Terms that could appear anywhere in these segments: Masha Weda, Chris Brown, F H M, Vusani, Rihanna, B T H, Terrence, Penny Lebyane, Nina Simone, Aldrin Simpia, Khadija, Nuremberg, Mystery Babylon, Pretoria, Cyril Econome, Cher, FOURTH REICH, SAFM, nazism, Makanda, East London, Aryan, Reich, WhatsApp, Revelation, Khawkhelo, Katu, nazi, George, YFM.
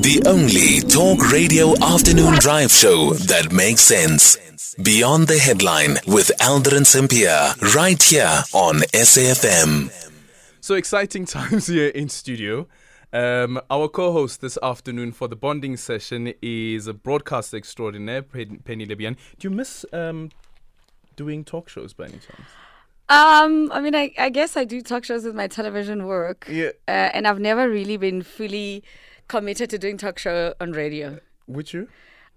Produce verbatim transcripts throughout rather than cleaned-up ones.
The only talk radio afternoon drive show that makes sense. Beyond the Headline with Aldrin Simpia, right here on S A F M. So exciting times here in studio. Um, our co-host this afternoon for the bonding session is a broadcaster extraordinaire, Penny Lebyane. Do you miss um, doing talk shows by any chance? Um, I mean, I, I guess I do talk shows with my television work. Yeah. Uh, and I've never really been fully committed to doing talk show on radio. Would you?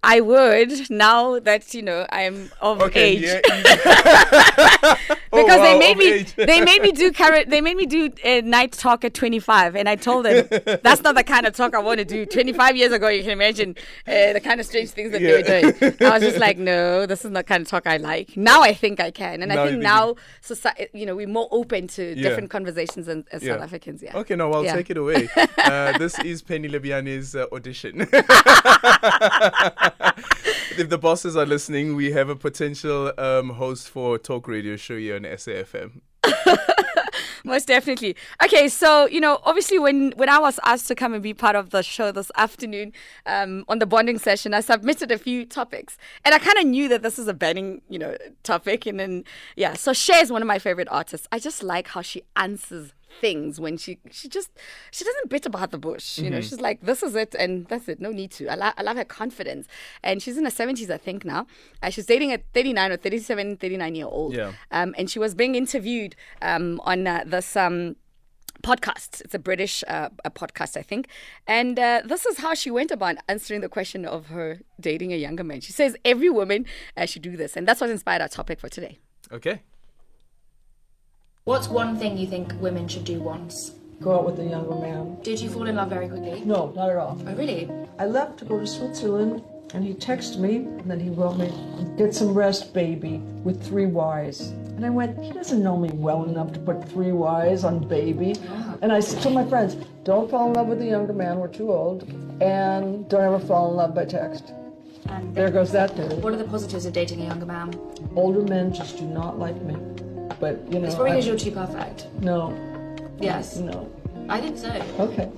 I would, now that, you know, I'm of okay, age. Yeah. Because oh, wow, they made me age. they made me do carrot they made me do a night talk at twenty-five, and I told them that's not the kind of talk I want to do. twenty-five years ago, you can imagine uh, the kind of strange things that yeah. they were doing. I was just like, no, this is not the kind of talk I like. Now I think I can, and now I think now society, you know, we're more open to yeah. different conversations as, as yeah. South Africans. Yeah. Okay, no, I'll yeah. take it away. Uh, this is Penny Lebyane's uh, audition. If the bosses are listening, we have a potential um, host for a talk radio show here on S A F M. Most definitely. Okay, so, you know, obviously when, when I was asked to come and be part of the show this afternoon um, on the bonding session, I submitted a few topics. And I kind of knew that this is a burning, you know, topic. And then, yeah, so Cher is one of my favorite artists. I just like how she answers things when she she just she doesn't bit about the bush, you mm-hmm. know. She's like, this is it and that's it, no need to. I, li- I love her confidence, and she's in her seventies, I think, now. Uh, she's dating a thirty-nine or thirty-seven thirty-nine year old, yeah. um and she was being interviewed um on uh, this um podcast. It's a British uh, a podcast, I think. And uh, this is how she went about answering the question of her dating a younger man. She says every woman uh, should do this, and that's what inspired our topic for today. Okay. What's one thing you think women should do once? Go out with a younger man. Did you fall in love very quickly? No, not at all. Oh, really? I left to go to Switzerland, and he texted me, and then he wrote me, "Get some rest, baby," with three Y's. And I went, he doesn't know me well enough to put three Y's on baby. Oh. And I said to my friends, don't fall in love with a younger man, we're too old, and don't ever fall in love by text. And there goes that theory. What are the positives of dating a younger man? Older men just do not like me. But, you know, it's probably because you're too perfect. No. Yes. No. I think so. Okay.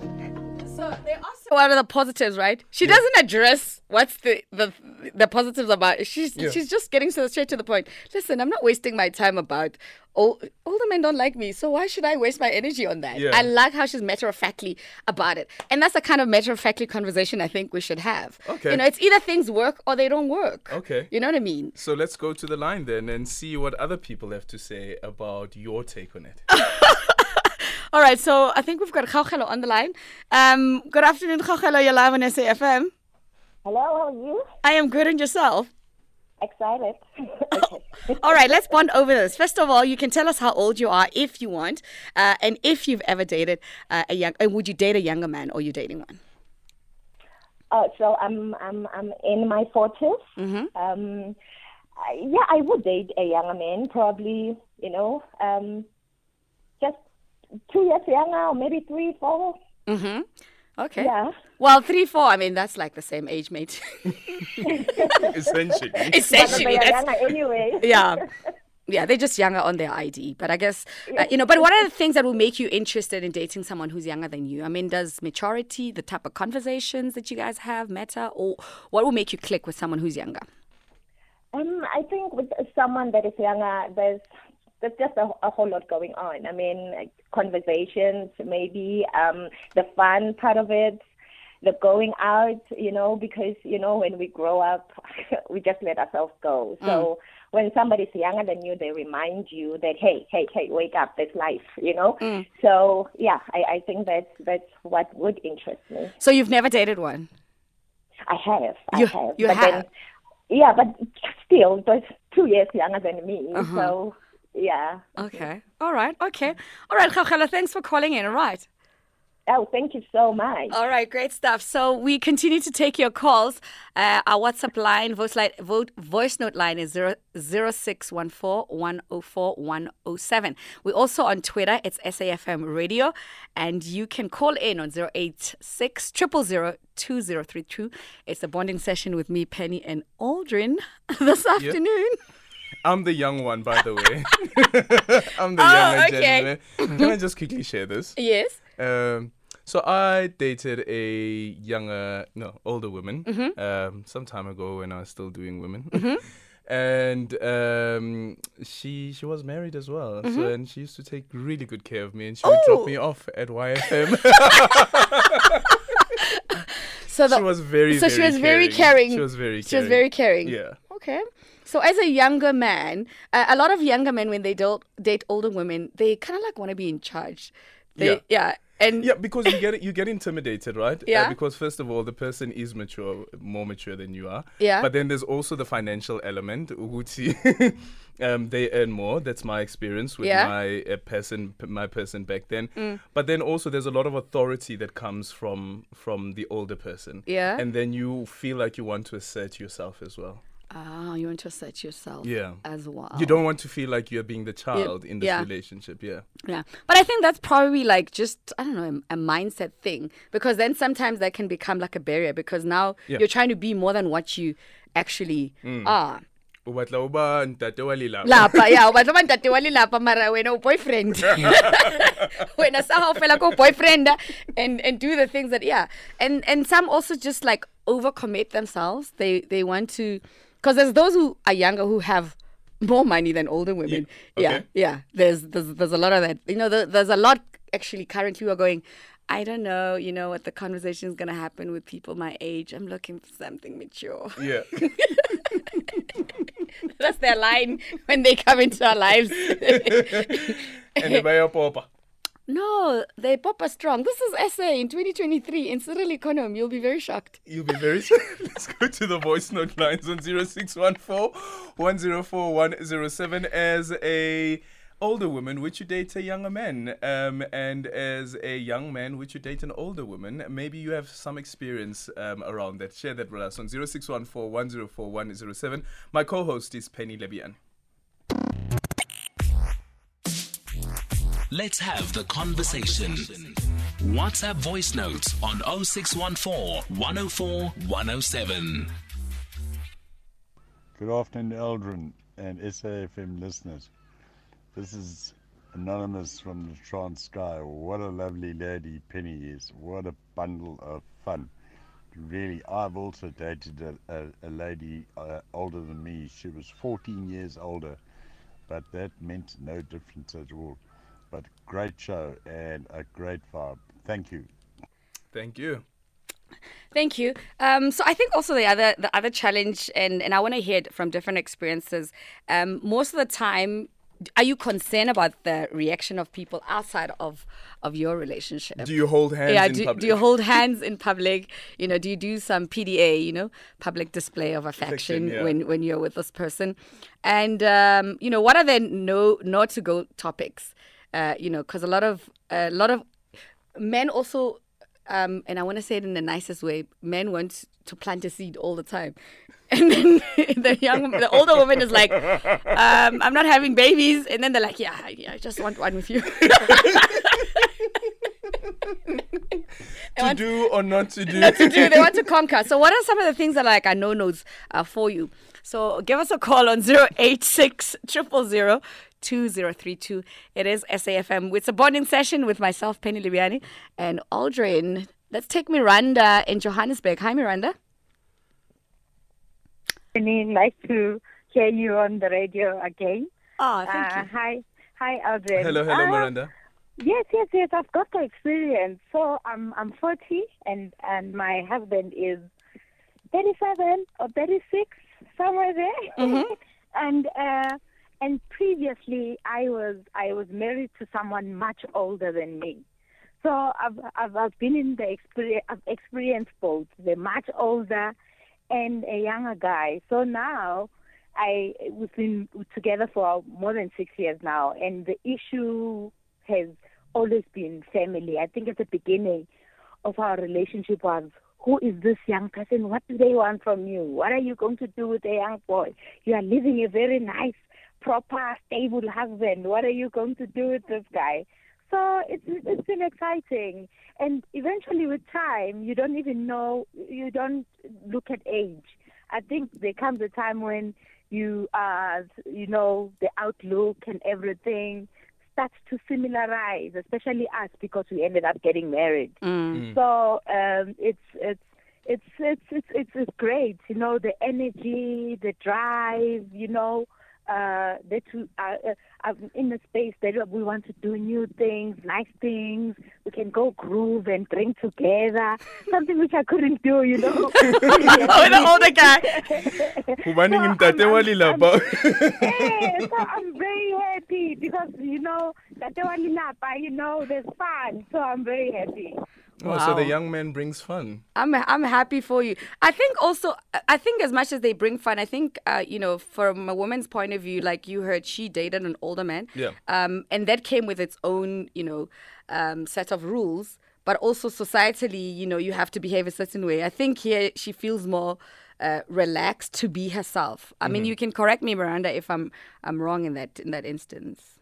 So they also one of the positives, right? She yeah. doesn't address what's the, the the positives about it. She's yeah. she's just getting so straight to the point. Listen, I'm not wasting my time about all all the men don't like me, so why should I waste my energy on that? Yeah. I like how she's matter of factly about it, and that's the kind of matter of factly conversation I think we should have. Okay. You know, it's either things work or they don't work. Okay. You know what I mean? So let's go to the line then and see what other people have to say about your take on it. All right, so I think we've got Khawkhelo on the line. Um, good afternoon, Khawkhelo. You're live on S A F M. Hello, how are you? I am good, and yourself? Excited. Okay. All right, let's bond over this. First of all, you can tell us how old you are if you want, uh, and if you've ever dated uh, a young, and would you date a younger man or you dating one? Oh, so I'm I'm I'm in my forties. Mm-hmm. Um, I, yeah, I would date a younger man, probably. You know, um, just. Two years younger, or maybe three, four. Mm-hmm. Okay. Yeah. Well, three, four, I mean, that's like the same age, mate. Essentially. Essentially. But that's, younger anyway. Yeah. Yeah, they're just younger on their I D. But I guess, yeah. uh, you know, but what are the things that will make you interested in dating someone who's younger than you? I mean, does maturity, the type of conversations that you guys have matter? Or what will make you click with someone who's younger? Um, I think with someone that is younger, there's... There's just a, a whole lot going on. I mean, conversations, maybe um, the fun part of it, the going out, you know, because, you know, when we grow up, we just let ourselves go. Mm. So when somebody's younger than you, they remind you that, hey, hey, hey, wake up, that's life, you know. Mm. So, yeah, I, I think that's, that's what would interest me. So you've never dated one? I have. I you, have. You but have? Then, yeah, but still, they're two years younger than me, uh-huh. so... Yeah. Okay. All right. Okay. All right, Khawkhelo, thanks for calling in. All right. Oh, thank you so much. All right. Great stuff. So we continue to take your calls. Uh, our WhatsApp line, voice, line, vote, voice note line is zero six one four, one zero four, one zero seven. We're also on Twitter. It's S A F M Radio. And you can call in on zero eight six, zero zero zero, two zero three two. It's a bonding session with me, Penny, and Aldrin this afternoon. Yep. I'm the young one, by the way. I'm the oh, younger okay. gentleman. Can I just quickly share this? Yes. Um, So I dated a younger, no, older woman mm-hmm. um, some time ago when I was still doing women. Mm-hmm. And um, she she was married as well. Mm-hmm. So, and she used to take really good care of me, and she Ooh. would drop me off at Y F M. So the, she was very, so very she was caring. very caring. She was very caring. She was very caring. Yeah. Okay. So as a younger man, uh, a lot of younger men, when they do- date older women, they kind of like want to be in charge. They, yeah. Yeah. And yeah, because you get you get intimidated, right? Yeah. Uh, because first of all, the person is mature, more mature than you are. Yeah. But then there's also the financial element. um, they earn more. That's my experience with yeah. my uh, person, my person back then. Mm. But then also there's a lot of authority that comes from from the older person. Yeah. And then you feel like you want to assert yourself as well. Ah, oh, you want to assert yourself yeah. as well. You don't want to feel like you're being the child yeah. in this yeah. relationship, yeah. Yeah, but I think that's probably like just, I don't know, a, a mindset thing. Because then sometimes that can become like a barrier, because now yeah. you're trying to be more than what you actually mm. are. Lapa, yeah, lapa mara wena boyfriend. Wena sa hofela ko boyfriend and and do the things that yeah. And and some also just like overcommit themselves. They they want to, because there's those who are younger who have more money than older women. Yeah, okay. yeah, yeah. There's, there's there's a lot of that. You know, there, there's a lot actually currently who are going, I don't know, you know, what the conversation is going to happen with people my age. I'm looking for something mature. Yeah. That's their line when they come into our lives. And they buy a papa. No, they papa strong. This is S A in twenty twenty-three in Cyril Econome. You'll be very shocked. You'll be very shocked. Let's go to the voice note lines on zero six one four, one zero four, one zero seven as a... older woman, would you date a younger man? Um, and as a young man, would you date an older woman? Maybe you have some experience um, around that. Share that with us on zero six one four, one zero four, one zero seven. My co-host is Penny Lebyane. Let's have the conversation. WhatsApp voice notes on zero six one four, one zero four, one zero seven. Good afternoon, Aldrin and S A F M listeners. This is Anonymous from the Transkei. What a lovely lady Penny is. What a bundle of fun. Really, I've also dated a, a, a lady uh, older than me. She was fourteen years older, but that meant no difference at all. But great show and a great vibe. Thank you. Thank you. Thank you. Um, so I think also the other the other challenge, and, and I want to hear it from different experiences, um, most of the time, are you concerned about the reaction of people outside of, of your relationship? Do you hold hands yeah, in do, public? Do you hold hands in public? You know, do you do some P D A, you know, public display of affection Fiction, yeah. when, when you're with this person? And, um, you know, what are the no, no to go topics? Uh, you know, because a lot of, a lot of men also, um, and I want to say it in the nicest way, men want to plant a seed all the time. And then the young, the older woman is like, um, I'm not having babies. And then they're like, yeah, yeah I just want one with you. to want, do or not to do. Not to do. They want to conquer. So what are some of the things that are like are no-nos uh, for you? So give us a call on zero eight six, zero zero zero, two zero three two. It is S A F M. It's a bonding session with myself, Penny Lebyane, and Aldrin. Let's take Miranda in Johannesburg. Hi, Miranda. Nice to hear you on the radio again. Oh, thank uh, you. Hi, hi, Aldrin. Hello, hello, uh, Miranda. Yes, yes, yes. I've got the experience. So I'm I'm forty, and, and my husband is thirty-seven or thirty-six, somewhere there. Mm-hmm. and uh, and previously, I was I was married to someone much older than me. So I've I've, I've been in the experience. I've experienced both the much older and a younger guy. So now, I we've been together for more than six years now, and the issue has always been family. I think at the beginning of our relationship was, who is this young person? What do they want from you? What are you going to do with a young boy? You are living a very nice, proper, stable husband. What are you going to do with this guy? So it's it's been exciting, and eventually with time, you don't even know, you don't look at age. I think there comes a time when you, uh, you know, the outlook and everything start to familiarize, especially us, because we ended up getting married. Mm. Mm. So um, it's it's it's it's it's it's it's great, you know, the energy, the drive, you know. Uh, that we are uh, in a space that we want to do new things, nice things. We can go groove and drink together. Something which I couldn't do, you know. I'm an older guy. So I'm very happy because, you know, you know, there's fun. So I'm very happy. Oh, wow. So the young man brings fun. I'm I'm happy for you. I think also, I think as much as they bring fun, I think, uh, you know, from a woman's point of view, like you heard, she dated an older man. Yeah. Um, and that came with its own, you know, um, set of rules. But also societally, you know, you have to behave a certain way. I think here she feels more uh, relaxed to be herself. I mm-hmm. mean, you can correct me, Miranda, if I'm I'm wrong in that in that instance.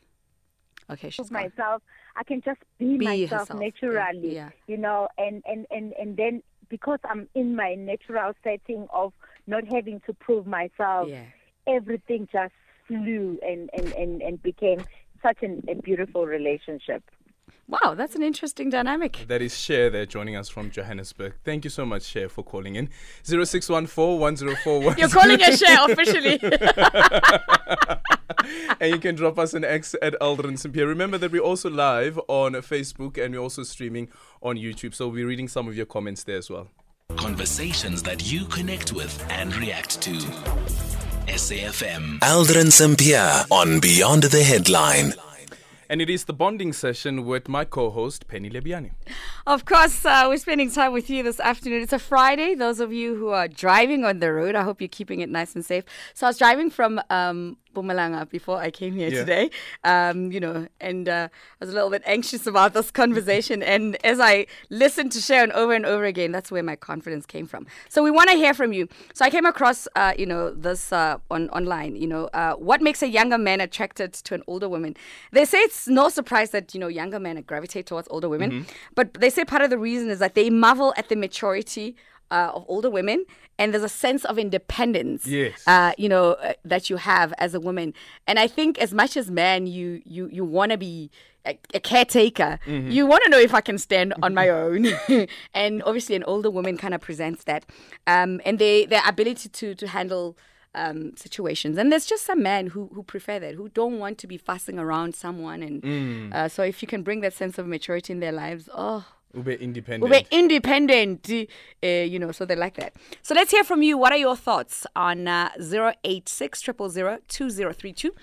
Okay, she's myself. I can just be, be myself herself. naturally, yeah. Yeah. you know, and, and, and, and then because I'm in my natural setting of not having to prove myself, yeah. everything just flew and, and, and, and became such an, a beautiful relationship. Wow, that's an interesting dynamic. That is Cher there joining us from Johannesburg. Thank you so much, Cher, for calling in. zero six one four, one zero four one. You're calling her Cher officially. And you can drop us an X at Aldrin Simpia. Remember that we're also live on Facebook and we're also streaming on YouTube. So we'll be reading some of your comments there as well. Conversations that you connect with and react to. S A F M. Aldrin Simpia on Beyond the Headline. And it is the bonding session with my co-host, Penny Lebyane. Of course, uh, we're spending time with you this afternoon. It's a Friday. Those of you who are driving on the road, I hope you're keeping it nice and safe. So I was driving from um, Pomalanga before I came here yeah. today, um, you know, and uh, I was a little bit anxious about this conversation. And as I listened to Sharon over and over again, that's where my confidence came from. So we want to hear from you. So I came across, uh, you know, this uh, on online, you know, uh, what makes a younger man attracted to an older woman? They say it's no surprise that, you know, younger men gravitate towards older women. Mm-hmm. But they say part of the reason is that they marvel at the maturity uh, of older women. And there's a sense of independence, yes. uh, you know, uh, that you have as a woman. And I think as much as men, you you, you want to be a, a caretaker. Mm-hmm. You want to know if I can stand on my own. And obviously an older woman kind of presents that. Um, and they their ability to, to handle... Um, situations. And there's just some men who, who prefer that, who don't want to be fussing around someone. And mm. uh, so if you can bring that sense of maturity in their lives, oh. Ube independent. Ube independent. Uh, you know, so they like that. So let's hear from you. What are your thoughts on uh, zero eight six, zero zero zero, two zero three two?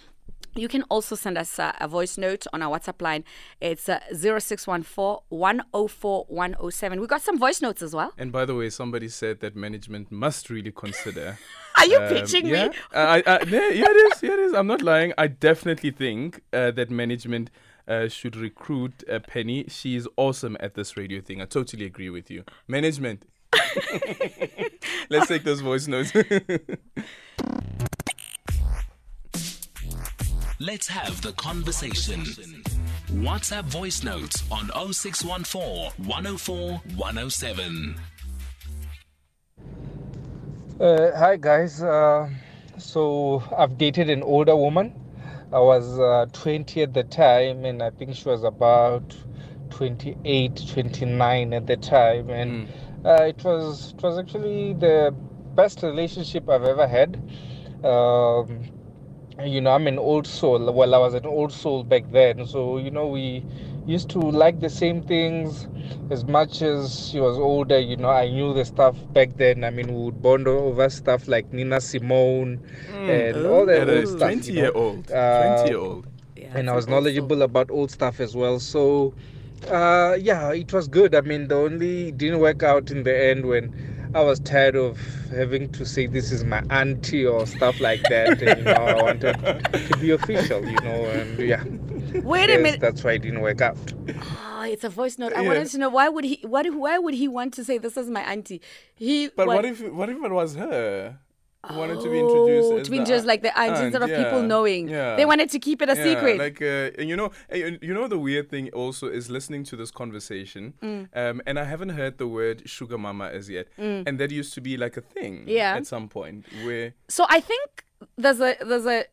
You can also send us uh, a voice note on our WhatsApp line. It's uh, zero six one four, one zero four, one zero seven. We got some voice notes as well. And by the way, somebody said that management must really consider... Are you um, pitching yeah? me? Uh, I, I, yeah, yeah, it is. Yeah, it is. I'm not lying. I definitely think uh, that management... Uh, should recruit uh, Penny. She is awesome at this radio thing. I totally agree with you. Management. Let's take those voice notes. Let's have the conversation. WhatsApp voice notes on zero six one four, one zero four, one zero seven. Uh, hi guys. Uh, so I've dated an older woman. I was uh, twenty at the time, and I think she was about twenty-eight, twenty-nine at the time, and mm. uh, it was it was actually the best relationship I've ever had. Um, you know, I'm an old soul. Well, I was an old soul back then, so you know we used to like the same things. As much as she was older, you know, I knew the stuff back then. I mean, we would bond over stuff like Nina Simone mm. and all that old stuff. twenty-year-old. Uh, twenty-year-old. Yeah, and I was knowledgeable old. about old stuff as well. So, uh, yeah, it was good. I mean, the only... It didn't work out in the end when I was tired of having to say this is my auntie or stuff like that. And, you know, I wanted to be official, you know, and yeah. Wait a yes, minute. That's why it didn't work out. Oh, it's a voice note. I yeah. wanted to know why would he? What? Why would he want to say this is my auntie? He. But what, what if? What if it was her? Oh, wanted to be introduced as to be introduced like the auntie instead of yeah, people knowing. Yeah. They wanted to keep it a yeah, secret. Like, uh, and you know, you know, the weird thing also is listening to this conversation, mm. um, and I haven't heard the word sugar mama as yet, mm. and that used to be like a thing. Yeah. At some point where. So I think there's a there's a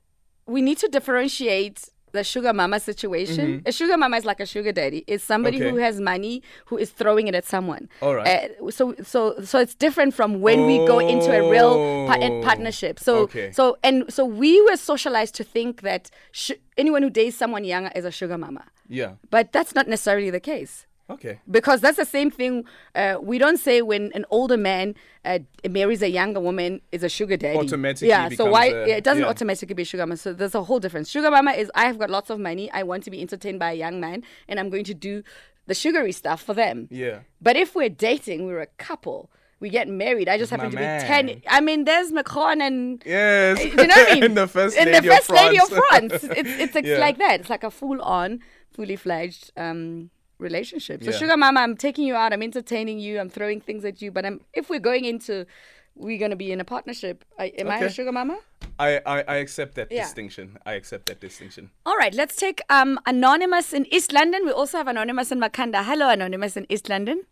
we need to differentiate the sugar mama situation. Mm-hmm. A sugar mama is like a sugar daddy. It's somebody okay. who has money, who is throwing it at someone. All right. Uh, so so so it's different from when oh. we go into a real pa- partnership. So okay. so and so we were socialized to think that sh- anyone who dates someone younger is a sugar mama. Yeah. But that's not necessarily the case. Okay. Because that's the same thing. Uh, we don't say when an older man uh, marries a younger woman is a sugar daddy. Automatically. Yeah. So why a, yeah, it doesn't yeah. automatically be sugar mama. So there's a whole difference. Sugar mama is I have got lots of money. I want to be entertained by a young man, and I'm going to do the sugary stuff for them. Yeah. But if we're dating, we're a couple. We get married. I just happen My to man. be ten. I mean, there's Macron and yes. you know what I mean. In the first in lady the first of lady of France. It's it's, it's yeah. like that. It's like a full-on, fully fledged. Um, relationship. So yeah. sugar mama, I'm taking you out, I'm entertaining you, I'm throwing things at you, but I'm, if we're going into, we're going to be in a partnership, I, am okay. I a sugar mama? I, I, I accept that yeah. distinction. I accept that distinction. All right, let's take um, Anonymous in East London. We also have Anonymous in Makanda. Hello, Anonymous in East London.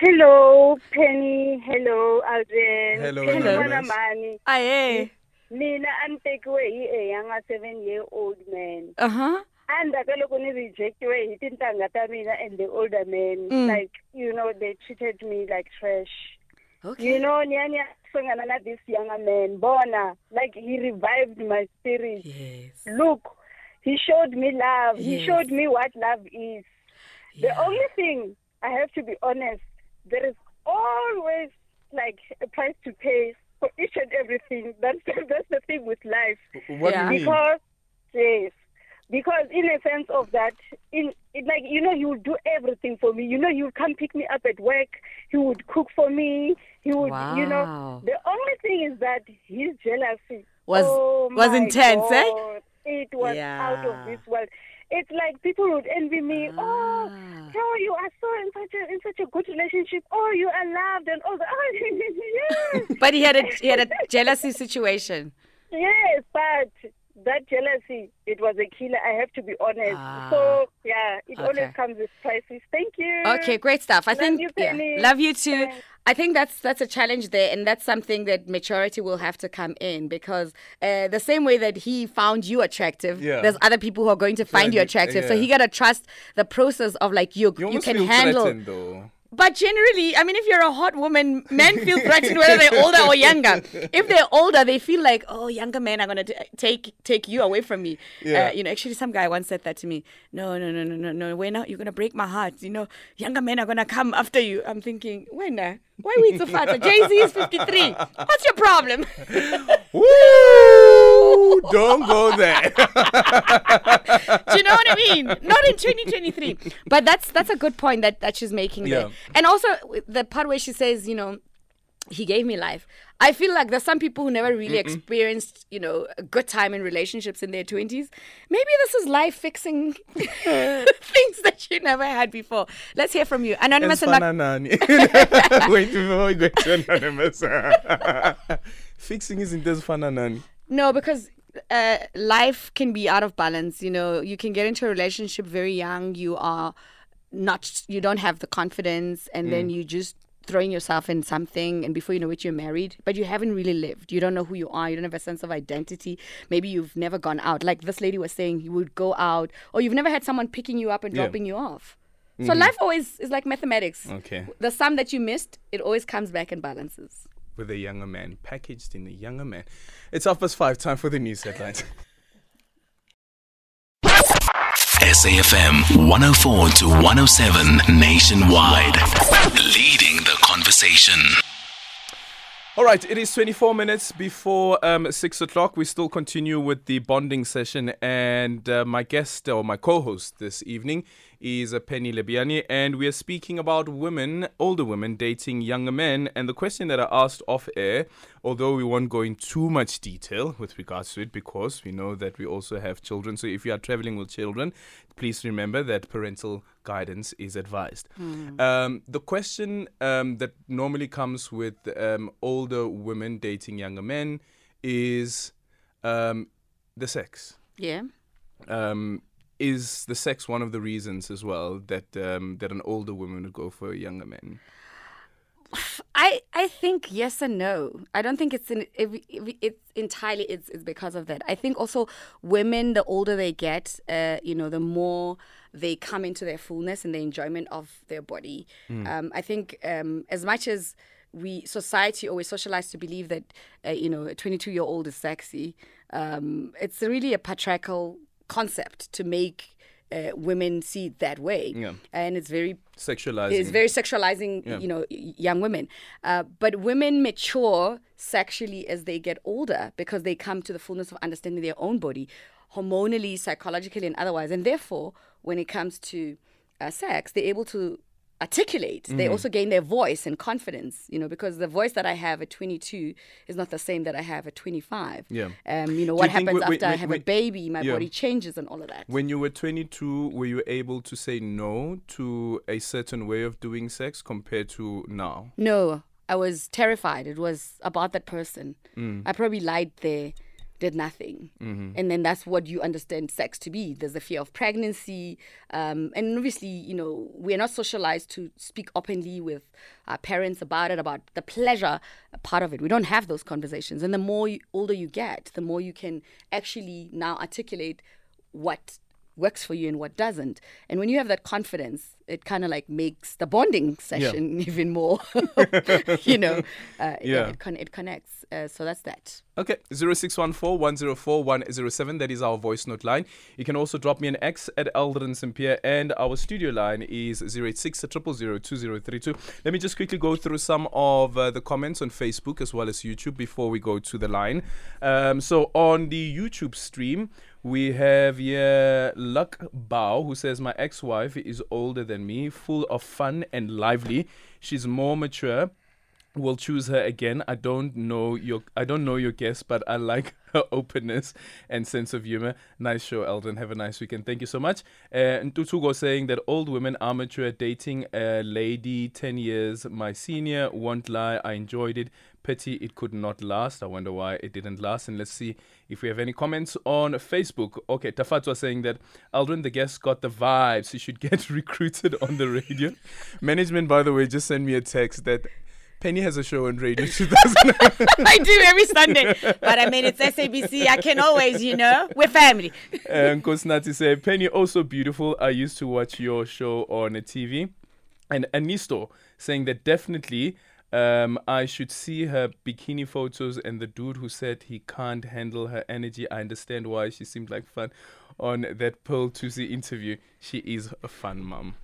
Hello, Penny. Hello, Aldrin. Hello, Hello. Anonymous. Aye. Nina, I'm taking away a younger seven-year-old man. Uh-huh. And I reject you. He didn't and the older men, mm. like, you know, they treated me like trash. Okay. You know, Nyanya song another this younger man, Bona, like he revived my spirit. Yes. Look, he showed me love. Yes. He showed me what love is. Yeah. The only thing, I have to be honest, there is always like a price to pay for each and everything. That's that's the thing with life. What yeah. do you mean? Because yes. Because in a sense of that, in it, like, you know, he would do everything for me. You know, he would come pick me up at work. He would cook for me. He would, wow. you know. The only thing is that his jealousy was oh was intense, God. eh? It was yeah. out of this world. It's like people would envy me. Ah. Oh, bro, you are so in such a in such a good relationship. Oh, you are loved and all that. Oh, yes. But he had a he had a jealousy situation. Yes, but. That jealousy, it was a killer, I have to be honest. Ah, so, yeah, it okay. always comes with prices. Thank you. Okay, great stuff. I love think, you, Penny. Yeah, love you too. Thanks. I think that's that's a challenge there, and that's something that maturity will have to come in, because uh, the same way that he found you attractive, yeah. there's other people who are going to find yeah, you attractive. Yeah. So he got to trust the process of like, you, you, you can handle... But generally, I mean, if you're a hot woman, men feel threatened whether they're older or younger. If they're older, they feel like, oh, younger men are going to take take you away from me. Yeah. Uh, you know, actually, some guy once said that to me. No, no, no, no, no, no. When are you going to break my heart? You know, younger men are going to come after you. I'm thinking, when are? Why are we so fat? Jay-Z is fifty-three. What's your problem? Woo! Don't go there. Do you know what I mean? Not in twenty twenty-three. But that's that's a good point that, that she's making yeah. there. And also the part where she says, you know, he gave me life. I feel like there's some people who never really Mm-mm. experienced, you know, a good time in relationships in their twenties. Maybe this is life fixing things that you never had before. Let's hear from you. Anonymous and Mac- Wait before we go to Anonymous. Fixing isn't as fun, Anani. No, because uh, life can be out of balance. You know, you can get into a relationship very young. You are not, you don't have the confidence, and mm. then you just throwing yourself in something, and before you know it, you're married, but you haven't really lived. You don't know who you are. You don't have a sense of identity. Maybe you've never gone out. Like this lady was saying, you would go out, or you've never had someone picking you up and yeah. dropping you off. Mm-hmm. So life always is like mathematics. Okay. The sum that you missed, it always comes back and balances. With a younger man, packaged in a younger man. It's half past five, time for the news headlines. S A F M one oh four to one oh seven nationwide. Leading the conversation. All right, it is twenty-four minutes before um, six o'clock. We still continue with the bonding session, and uh, my guest or my co-host this evening is uh, Penny Lebyane, and we are speaking about women, older women dating younger men. And the question that I asked off air, although we won't go in too much detail with regards to it, because we know that we also have children. So if you are traveling with children, please remember that parental guidance is advised. Mm. Um, the question um, that normally comes with um, older women dating younger men is um, the sex. Yeah. Um, is the sex one of the reasons as well that um, that an older woman would go for a younger man? I I, I think yes and no. I don't think it's in, it, it's entirely it's, it's because of that. I think also women, the older they get, uh, you know, the more they come into their fullness and the enjoyment of their body. Mm. Um, I think um, as much as we society always socialized to believe that uh, you know, a twenty-two-year-old is sexy, um, it's really a patriarchal concept to make. Uh, women see it that way, yeah. And it's very sexualizing. It's very sexualizing, yeah. You know, young women. Uh, but women mature sexually as they get older because they come to the fullness of understanding their own body, hormonally, psychologically, and otherwise. And therefore, when it comes to uh, sex, they're able to articulate. Mm-hmm. They also gain their voice and confidence, you know, because the voice that I have at twenty-two is not the same that I have at twenty-five. Yeah. Um, you know, what happens after I have a baby, my body changes and all of that. When you were twenty-two, were you able to say no to a certain way of doing sex compared to now? No, I was terrified. It was about that person. Mm. I probably lied there. Did nothing. Mm-hmm. And then that's what you understand sex to be. There's the fear of pregnancy. Um, and obviously, you know, we're not socialized to speak openly with our parents about it, about the pleasure part of it. We don't have those conversations. And the more you, older you get, the more you can actually now articulate what works for you and what doesn't. And when you have that confidence, it kind of like makes the bonding session yeah. even more, you know, uh, yeah. yeah it, con it connects. Uh, so that's that. Okay, zero six one four, one zero four, one zero seven, that is our voice note line. You can also drop me an X at Aldrin Simpia, and our studio line is zero eight six, zero zero zero, two zero three two. Let me just quickly go through some of uh, the comments on Facebook as well as YouTube before we go to the line. Um, so on the YouTube stream, we have here Luck Bao, who says, my ex-wife is older than me, full of fun and lively. She's more mature. We'll choose her again. I don't know your I don't know your guess, but I like her openness and sense of humor. Nice show, Aldrin. Have a nice weekend. Thank you so much. Uh, Ntutugo saying that old women are mature. Dating a lady ten years my senior. Won't lie. I enjoyed it. Pity it could not last. I wonder why it didn't last. And let's see if we have any comments on Facebook. Okay, Tafatwa saying that Aldrin, the guest, got the vibes. He should get recruited on the radio. Management, by the way, just send me a text that Penny has a show on radio. I do every Sunday. But I mean, it's S A B C. I can always, you know, we're family. And Kosnati said, Penny, also beautiful. I used to watch your show on a T V. And Anisto saying that definitely um, I should see her bikini photos and the dude who said he can't handle her energy. I understand why she seemed like fun on that Pearl Tuesday interview. She is a fun mum.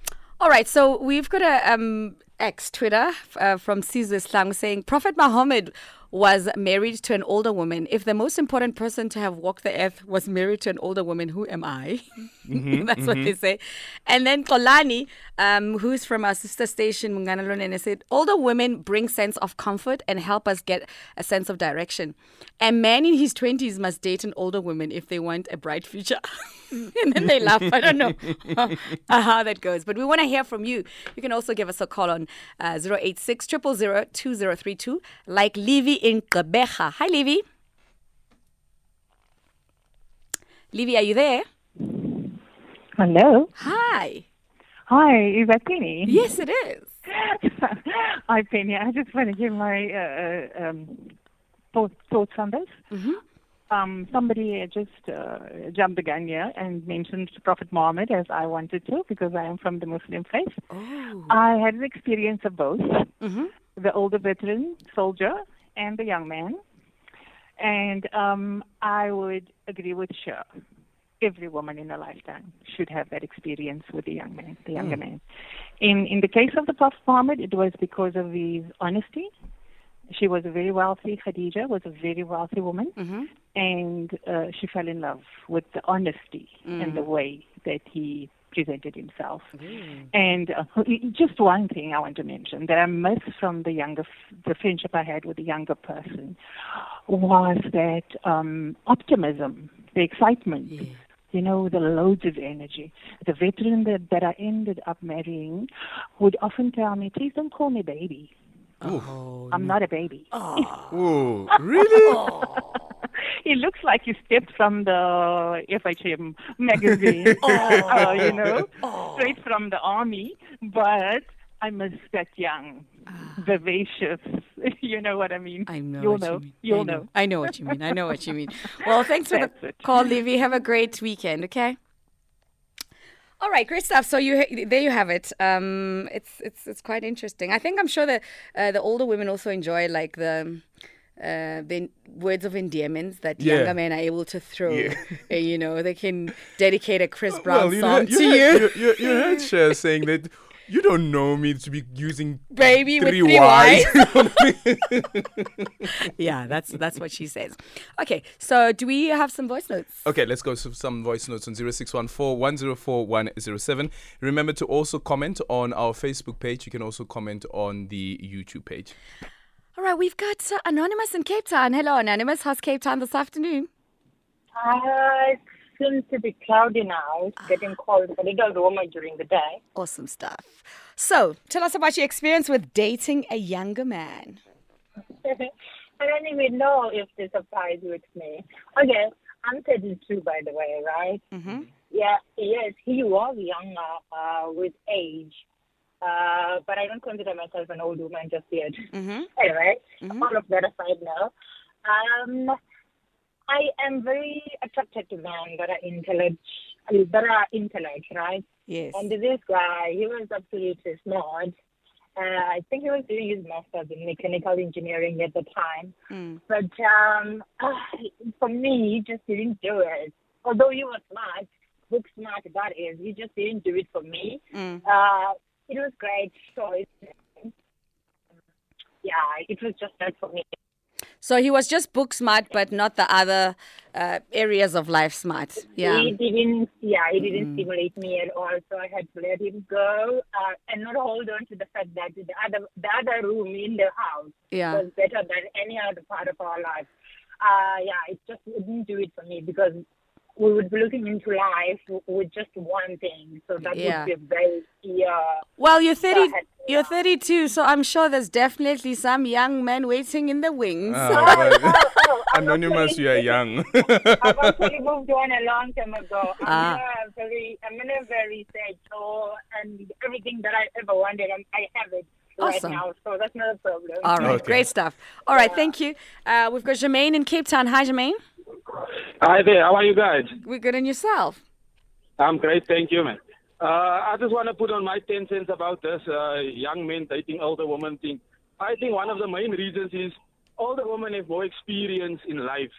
All right, so we've got a um, ex-Twitter uh, from Sizwe Slang saying, Prophet Muhammad was married to an older woman. If the most important person to have walked the earth was married to an older woman, who am I? Mm-hmm, That's mm-hmm. what they say. And then Kolani, um, who's from our sister station, Munganalonene, said, older women bring sense of comfort and help us get a sense of direction. A man in his twenties must date an older woman if they want a bright future. And then they laugh. I don't know how, how that goes. But we want to hear from you. You can also give us a call on uh, zero eight six, zero zero zero, two zero three two. Like Levy in Kabeja. Hi, Levy. Levy, are you there? Hello. Hi. Hi, is that Penny? Yes, it is. Hi, Penny. I just want to give my uh, um, thoughts on this. Mm-hmm. Um, somebody just uh, jumped the gun here and mentioned Prophet Muhammad as I wanted to because I am from the Muslim faith. Oh. I had an experience of both, mm-hmm. the older veteran soldier and the young man. And um, I would agree with Cher. Every woman in a lifetime should have that experience with the young man, the younger mm. man. In, in the case of the Prophet Muhammad, it was because of his honesty. She was a very wealthy, Khadija was a very wealthy woman, mm-hmm. and uh, she fell in love with the honesty mm-hmm. and the way that he presented himself. Mm. And uh, just one thing I want to mention that I missed from the younger, the friendship I had with the younger person was that um, optimism, the excitement, yeah. you know, the loads of energy. The veteran that, that I ended up marrying would often tell me, please don't call me baby. Oh, I'm no. not a baby. Oh, really? It looks like you stepped from the F H M magazine, oh. uh, you know, oh. straight from the army. But I'm a scat young, ah. vivacious. You know what I mean? I know. You'll know. You You'll I know. know. I know what you mean. I know what you mean. Well, thanks for That's the it. call, Livy. Have a great weekend, okay? All right, great stuff. So you there you have it. Um, it's it's it's quite interesting. I think I'm sure that uh, the older women also enjoy like the uh, the words of endearments that yeah. younger men are able to throw. Yeah. You know, they can dedicate a Chris Brown well, you song heard, you to heard, you. You, you, you heard Cher saying that. You don't know me to be using baby three with three Y's. Yeah, that's that's what she says. Okay, so do we have some voice notes? Okay, let's go to some voice notes on zero six one four, one zero four, one zero seven. Remember to also comment on our Facebook page. You can also comment on the YouTube page. All right, we've got uh, Anonymous in Cape Town. Hello, Anonymous. How's Cape Town this afternoon? Hi. Seems to be cloudy now. It's getting cold, but it does warmer during the day. Awesome stuff. So, tell us about your experience with dating a younger man. I don't even know if this applies with me. Okay, I'm thirty-two, by the way, right? Mm-hmm. Yeah, yes, he was younger uh, with age, uh, but I don't consider myself an old woman just yet. Mm-hmm. Anyway, mm-hmm. all of that aside now. Um... I am very attracted to men that are intellect, that are intellect, right? Yes. And this guy, he was absolutely smart. Uh, I think he was doing his master's in mechanical engineering at the time. Mm. But um, uh, for me, he just didn't do it. Although he was smart, book smart, that is, he just didn't do it for me. Mm. Uh, it was great choice. Yeah, it was just not for me. So he was just book smart, but not the other uh, areas of life smart. Yeah, he didn't. Yeah, he didn't mm. stimulate me at all. So I had to let him go uh, and not hold on to the fact that the other the other room in the house yeah. was better than any other part of our life. Uh, yeah, it just wouldn't do it for me because we would be looking into life with just one thing. So that yeah. would be very yeah. Well, you're thirty. You're thirty-two, so I'm sure there's definitely some young men waiting in the wings. Oh, oh, oh, Anonymous, you are young. I've actually moved on a long time ago. I'm, ah. in, a very, I'm in a very sad hole, and everything that I ever wanted, I have it. Awesome. Right now, so that's not a problem. All right, okay. Great stuff. All right, yeah. thank you. Uh, we've got Jermaine in Cape Town. Hi, Jermaine. Hi there. How are you guys? We're good, and yourself? I'm great, thank you, man. Uh, I just want to put on my ten cents about this uh, young men dating older women thing. I think one of the main reasons is older women have more experience in life,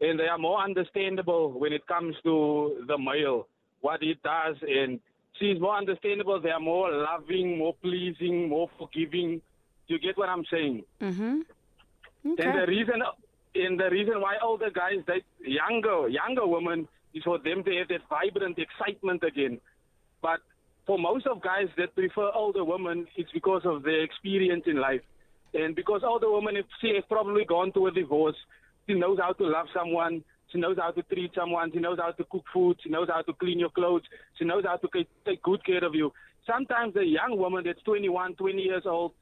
and they are more understandable when it comes to the male, what he does, and she's more understandable. They are more loving, more pleasing, more forgiving. You get what I'm saying? Mm-hmm. Okay. And the reason, and the reason why older guys date younger, younger women is for them to have that vibrant excitement again. But for most of guys that prefer older women, it's because of their experience in life. And because older women, if she has probably gone through a divorce, she knows how to love someone, she knows how to treat someone, she knows how to cook food, she knows how to clean your clothes, she knows how to take good care of you. Sometimes the young woman that's twenty-one, twenty years old,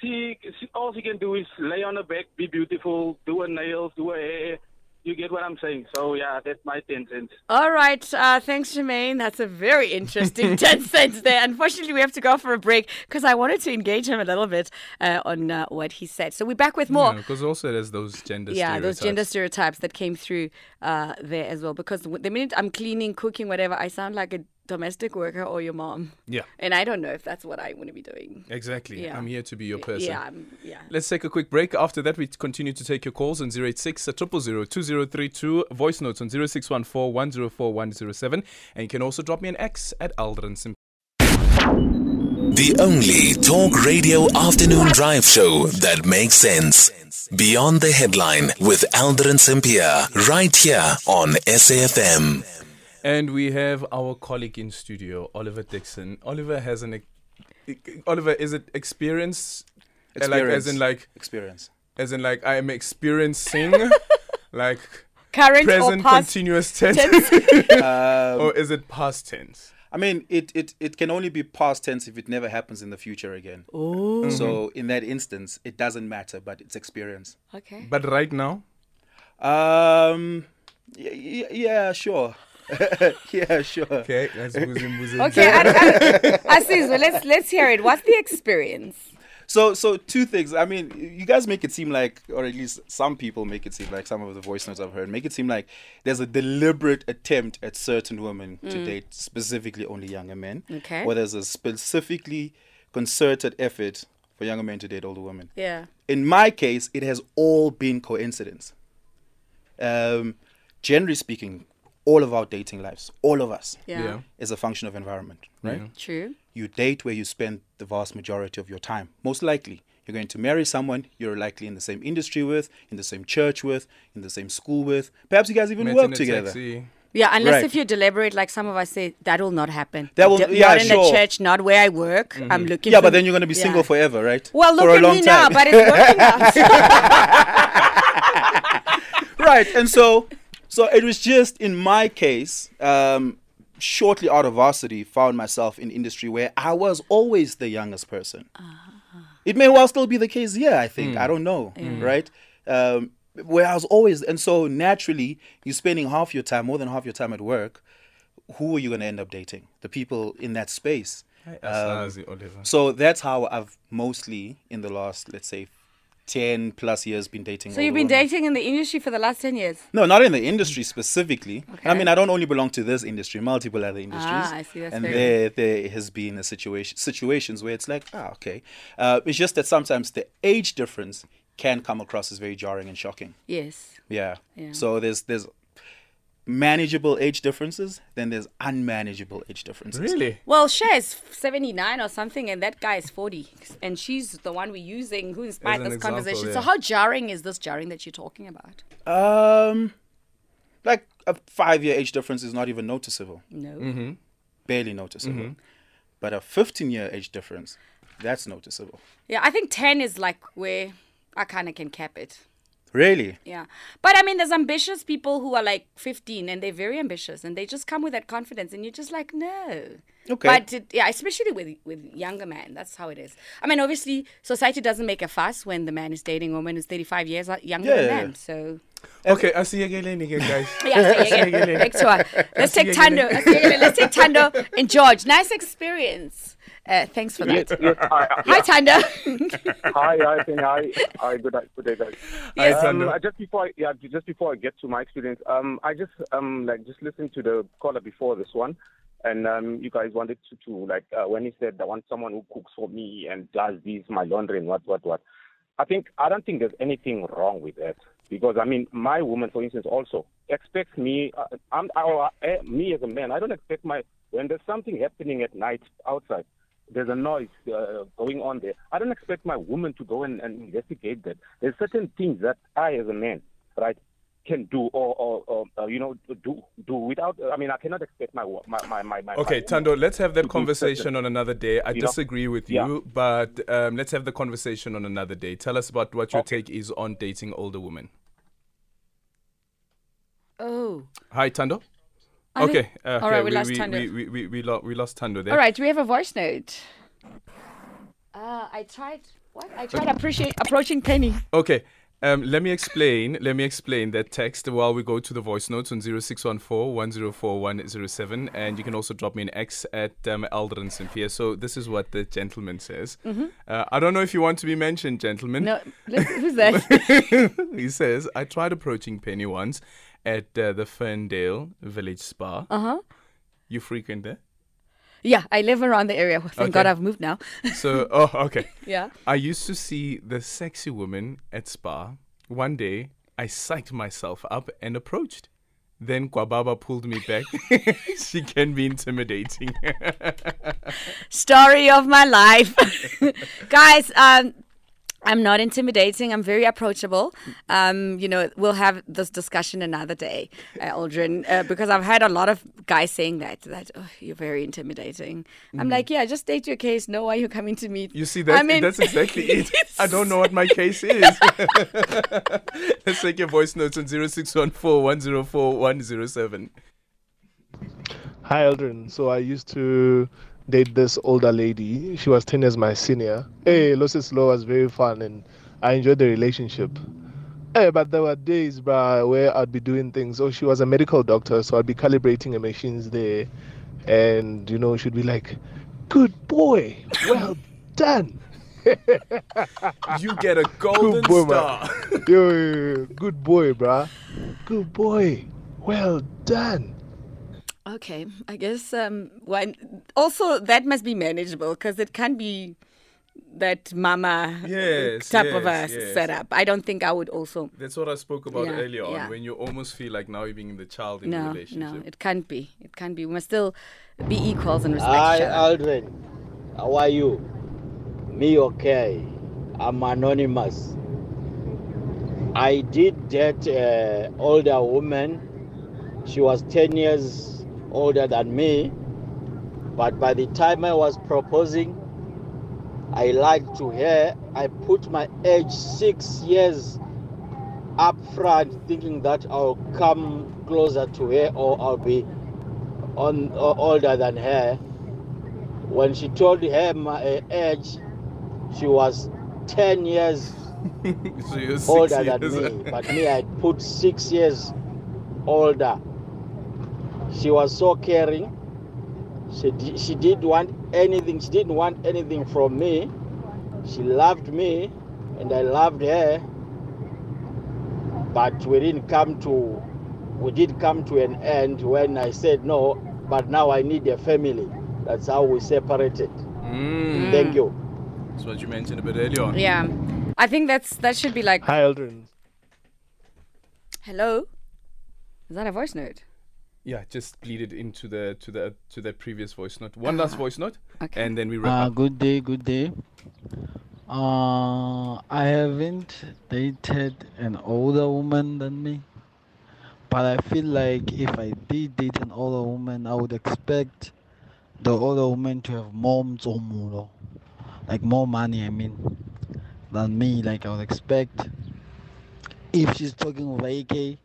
she, she all she can do is lay on her back, be beautiful, do her nails, do her hair. You get what I'm saying. So, yeah, that's my ten cents. All right. Uh, thanks, Jermaine. That's a very interesting ten cents there. Unfortunately, we have to go for a break because I wanted to engage him a little bit uh, on uh, what he said. So we're back with more. Because yeah, also there's those gender yeah, stereotypes. Yeah, those gender stereotypes that came through uh, there as well. Because the minute I'm cleaning, cooking, whatever, I sound like a domestic worker or your mom. Yeah. And I don't know if that's what I want to be doing. Exactly. Yeah. I'm here to be your person. Yeah, I'm, yeah. Let's take a quick break. After that, we continue to take your calls on zero eight six, zero zero zero, two zero three two, voice notes on zero six one four, one zero four, one zero seven, and you can also drop me an X at Aldrin Simpia. The only talk radio afternoon drive show that makes sense. Beyond the headline with Aldrin Simpia, right here on S A F M. And we have our colleague in studio, Oliver Dixon. Oliver has an... Oliver, is it experience? Experience. Like, as in like... Experience. As in like, I am experiencing, like... Current present or past continuous tense? tense? um, or is it past tense? I mean, it, it, it can only be past tense if it never happens in the future again. Oh. Mm-hmm. So, in that instance, it doesn't matter, but it's experience. Okay. But right now? Um. Y- y- yeah, sure. Yeah, sure. Okay, that's boozing, boozing. Okay, Asizo, let's let's hear it. What's the experience? So, so two things. I mean, you guys make it seem like, or at least some people make it seem like, some of the voice notes I've heard make it seem like there's a deliberate attempt at certain women mm. to date specifically only younger men. Okay. Or there's a specifically concerted effort for younger men to date older women. Yeah. In my case, it has all been coincidence. Um, generally speaking, all of our dating lives, all of us, yeah. Yeah. is a function of environment, right? Yeah. True. You date where you spend the vast majority of your time. Most likely, you're going to marry someone you're likely in the same industry with, in the same church with, in the same school with. Perhaps you guys even Met work together. Taxi. Yeah, unless right. if you're deliberate, like some of us say, that will not happen. That will, De yeah, not in sure. the church, not where I work. Mm-hmm. I'm looking. Yeah, for but then you're going to be yeah. single forever, right? Well, look for at a long me time. now, but it's working out. Right, and so, so it was just in my case. Um, Shortly out of varsity, found myself in industry where I was always the youngest person. Uh-huh. It may well still be the case here, I think. Mm. I don't know, mm. right? Um, where I was always, and so naturally, you're spending half your time, more than half your time at work. Who are you going to end up dating? The people in that space. Um, so that's how I've mostly, in the last, let's say, ten plus years been dating. So you've been women. dating in the industry for the last ten years? No, not in the industry specifically. Okay. I mean, I don't only belong to this industry, multiple other industries. Ah, I see. That's and there, there has been a situation, situations where it's like, ah, okay. Uh, it's just that sometimes the age difference can come across as very jarring and shocking. Yes. Yeah. yeah. So there's there's manageable age differences, then there's unmanageable age differences. Really? Well, Cher is seventy-nine or something, and that guy is forty, and she's the one we're using who inspired this example, conversation. Yeah. So how jarring is this jarring that you're talking about? Um, like a five-year age difference is not even noticeable. No. Mm-hmm. Barely noticeable. Mm-hmm. But a fifteen-year age difference, that's noticeable. Yeah, I think ten is like where I kind of can cap it. Really? Yeah. But I mean, there's ambitious people who are like fifteen and they're very ambitious and they just come with that confidence and you're just like, no. Okay. But it, yeah, especially with with younger men, that's how it is. I mean, obviously, society doesn't make a fuss when the man is dating a woman who's thirty-five years younger yeah. than them. So. Okay, I'll see you again again, guys. Yeah, I'll see you again. Next one. Let's take Tando. Let's take Tando and George. Nice experience. Uh, thanks for that. Yes, yes, hi, uh, hi, yeah. Tando. Hi, hi, hi, hi. Good, good day, guys. Yes. Um, I just before, I, yeah, just before I get to my experience, um, I just um, like just listened to the caller before this one, and um, you guys wanted to, to like uh, when he said I want someone who cooks for me and does this, my laundry and what, what, what. I think I don't think there's anything wrong with that because I mean, my woman, for instance, also expects me. Uh, I'm, I, uh, me as a man, I don't expect my when there's something happening at night outside. There's a noise uh, going on there. I don't expect my woman to go and, and investigate that. There's certain things that I, as a man, right, can do or, or, or uh, you know, do do without. I mean, I cannot expect my my my my. my okay, Tando, let's have that conversation on another day. I you disagree know? with you, yeah. but um, let's have the conversation on another day. Tell us about what your okay. take is on dating older women. Oh. Hi, Tando. I okay. Think, uh, all okay. right, we, we lost Tando. We, we, we, we, lo we lost Tando there. All right, we have a voice note. Uh, I tried. What? I tried okay. appreciate, approaching Penny. Okay. Um, let me explain. Let me explain that text while we go to the voice notes on zero six one four, one zero four one zero seven, and you can also drop me an X at um, Aldrin Simpia. So this is what the gentleman says. Mm-hmm. uh, I don't know if you want to be mentioned, gentleman. No. Who's that? He says, "I tried approaching Penny once at uh, the Ferndale Village Spa." Uh-huh. You frequent there? Yeah, I live around the area. Thank okay. God I've moved now. So, oh, okay. Yeah. I used to see the sexy woman at spa. One day, I psyched myself up and approached. Then Kwababa pulled me back. She can be intimidating. Story of my life. Guys, um... I'm not intimidating. I'm very approachable. Um, you know, we'll have this discussion another day, uh, Aldrin, uh, because I've had a lot of guys saying that, that oh, you're very intimidating. Mm. I'm like, yeah, just state your case. Know why you're coming to meet. You see, that, I mean, that's exactly it. I don't know what my case is. Let's take your voice notes on zero six one four, one zero four, one zero seven. Hi, Aldrin. So I used to date this older lady. She was ten years my senior. Hey, Los Islo was very fun and I enjoyed the relationship. Hey, but there were days, bruh, where I'd be doing things. Oh, she was a medical doctor, so I'd be calibrating her machines there. And, you know, she'd be like, good boy, well done. You get a golden boy, star. yo, yo, yo. Good boy, bruh. Good boy, well done. Okay, I guess um, one, also that must be manageable because it can be that mama yes, type yes, of a yes. setup. I don't think I would also. That's what I spoke about yeah, earlier on, yeah. when you almost feel like now you're being the child in no, the relationship. No, it can't be. It can't be. We must still be equals and respect each other. Hi, Aldrin. How are you? Me okay. I'm anonymous. I did date an uh, older woman. She was ten years older than me. But by the time I was proposing, I liked to her. I put my age six years up front, thinking that I'll come closer to her or I'll be on or older than her. When she told her my age, she was ten years was older than years. me. But me, I put six years older. She was so caring. She did, she didn't want anything. She didn't want anything from me. She loved me, and I loved her. But we didn't come to, we did come to an end when I said no. But now I need a family. That's how we separated. Mm. Thank you. That's what you mentioned a bit earlier on. Yeah, I think that's that should be like. Hi, Aldrin. Hello. Is that a voice note? Yeah, just bleed it into the to the to the previous voice note. One uh, last voice note, okay. And then we wrap uh, up. Good day, good day. Uh, I haven't dated an older woman than me, but I feel like if I did date an older woman, I would expect the older woman to have more mzomuro, like more money. I mean, than me. Like I would expect if she's talking vacay.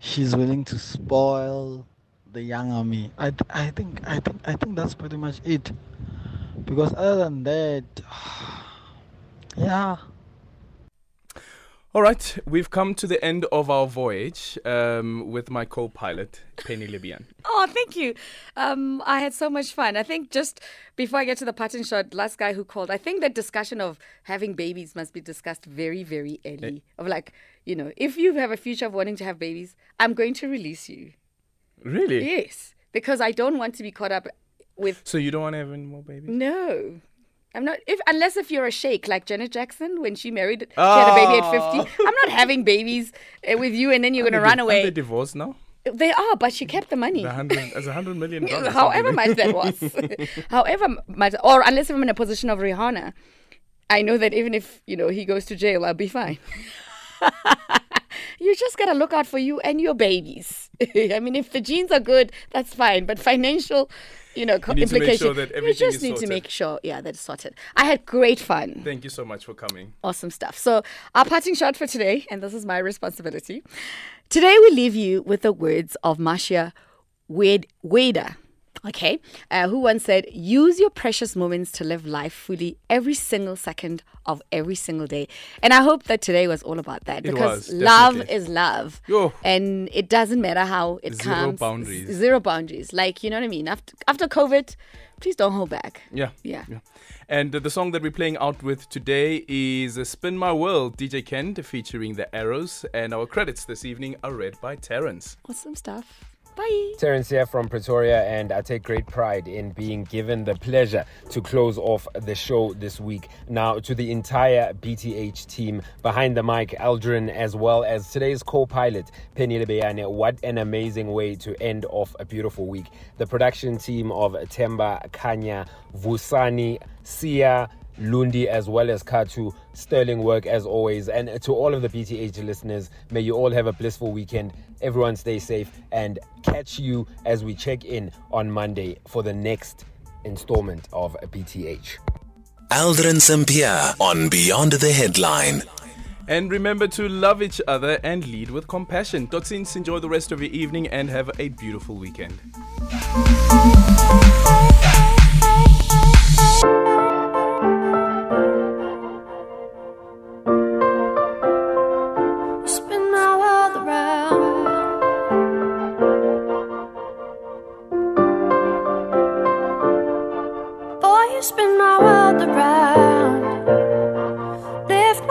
She's willing to spoil the younger me. I, th- I think I think I think that's pretty much it. Because other than that, yeah. All right, we've come to the end of our voyage um, with my co-pilot, Penny Lebyane. Oh, thank you. Um, I had so much fun. I think just before I get to the pattern shot, last guy who called, I think that discussion of having babies must be discussed very, very early. Uh, of like, you know, if you have a future of wanting to have babies, I'm going to release you. Really? Yes, because I don't want to be caught up with... So you don't want to have any more babies? No. I'm not if unless if you're a sheikh like Janet Jackson when she married oh. she had a baby at fifty. I'm not having babies uh, with you and then you're gonna di- run away. Are they divorced now? They are, but she kept the money. The hundred, as a hundred million dollars. However much that was. However much, or unless I'm in a position of Rihanna, I know that even if you know he goes to jail, I'll be fine. You just gotta look out for you and your babies. I mean, if the genes are good, that's fine. But financial, you know, co- you implications. Sure you just need sorted. to make sure, yeah, that it's sorted. I had great fun. Thank you so much for coming. Awesome stuff. So our parting shot for today, and this is my responsibility. Today we leave you with the words of Masha Weda, okay, uh, who once said, "Use your precious moments to live life fully every single second of every single day." And I hope that today was all about that. It because was, love is love. Yo. And it doesn't matter how it zero comes. Zero boundaries. Zero boundaries. Like, you know what I mean? After, after COVID, please don't hold back. Yeah. Yeah. yeah. And uh, the song that we're playing out with today is uh, Spin My World, D J Kent, featuring The Arrows. And our credits this evening are read by Terrence. Awesome stuff. Bye. Terrence here from Pretoria, and I take great pride in being given the pleasure to close off the show this week. Now, to the entire B T H team, behind the mic, Aldrin, as well as today's co-pilot, Penny Lebyane, what an amazing way to end off a beautiful week. The production team of Temba, Kanya, Vusani, Sia, Lundi, as well as Katu, sterling work as always. And to all of the B T H listeners, may you all have a blissful weekend. Everyone stay safe and catch you as we check in on Monday for the next installment of B T H. Aldrin Simpia on Beyond the Headline. And remember to love each other and lead with compassion. Totsins, enjoy the rest of your evening and have a beautiful weekend.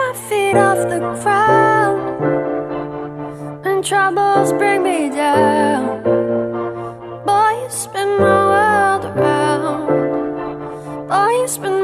my feet off the ground when troubles bring me down. Boy, you spin my world around. Boy, you spin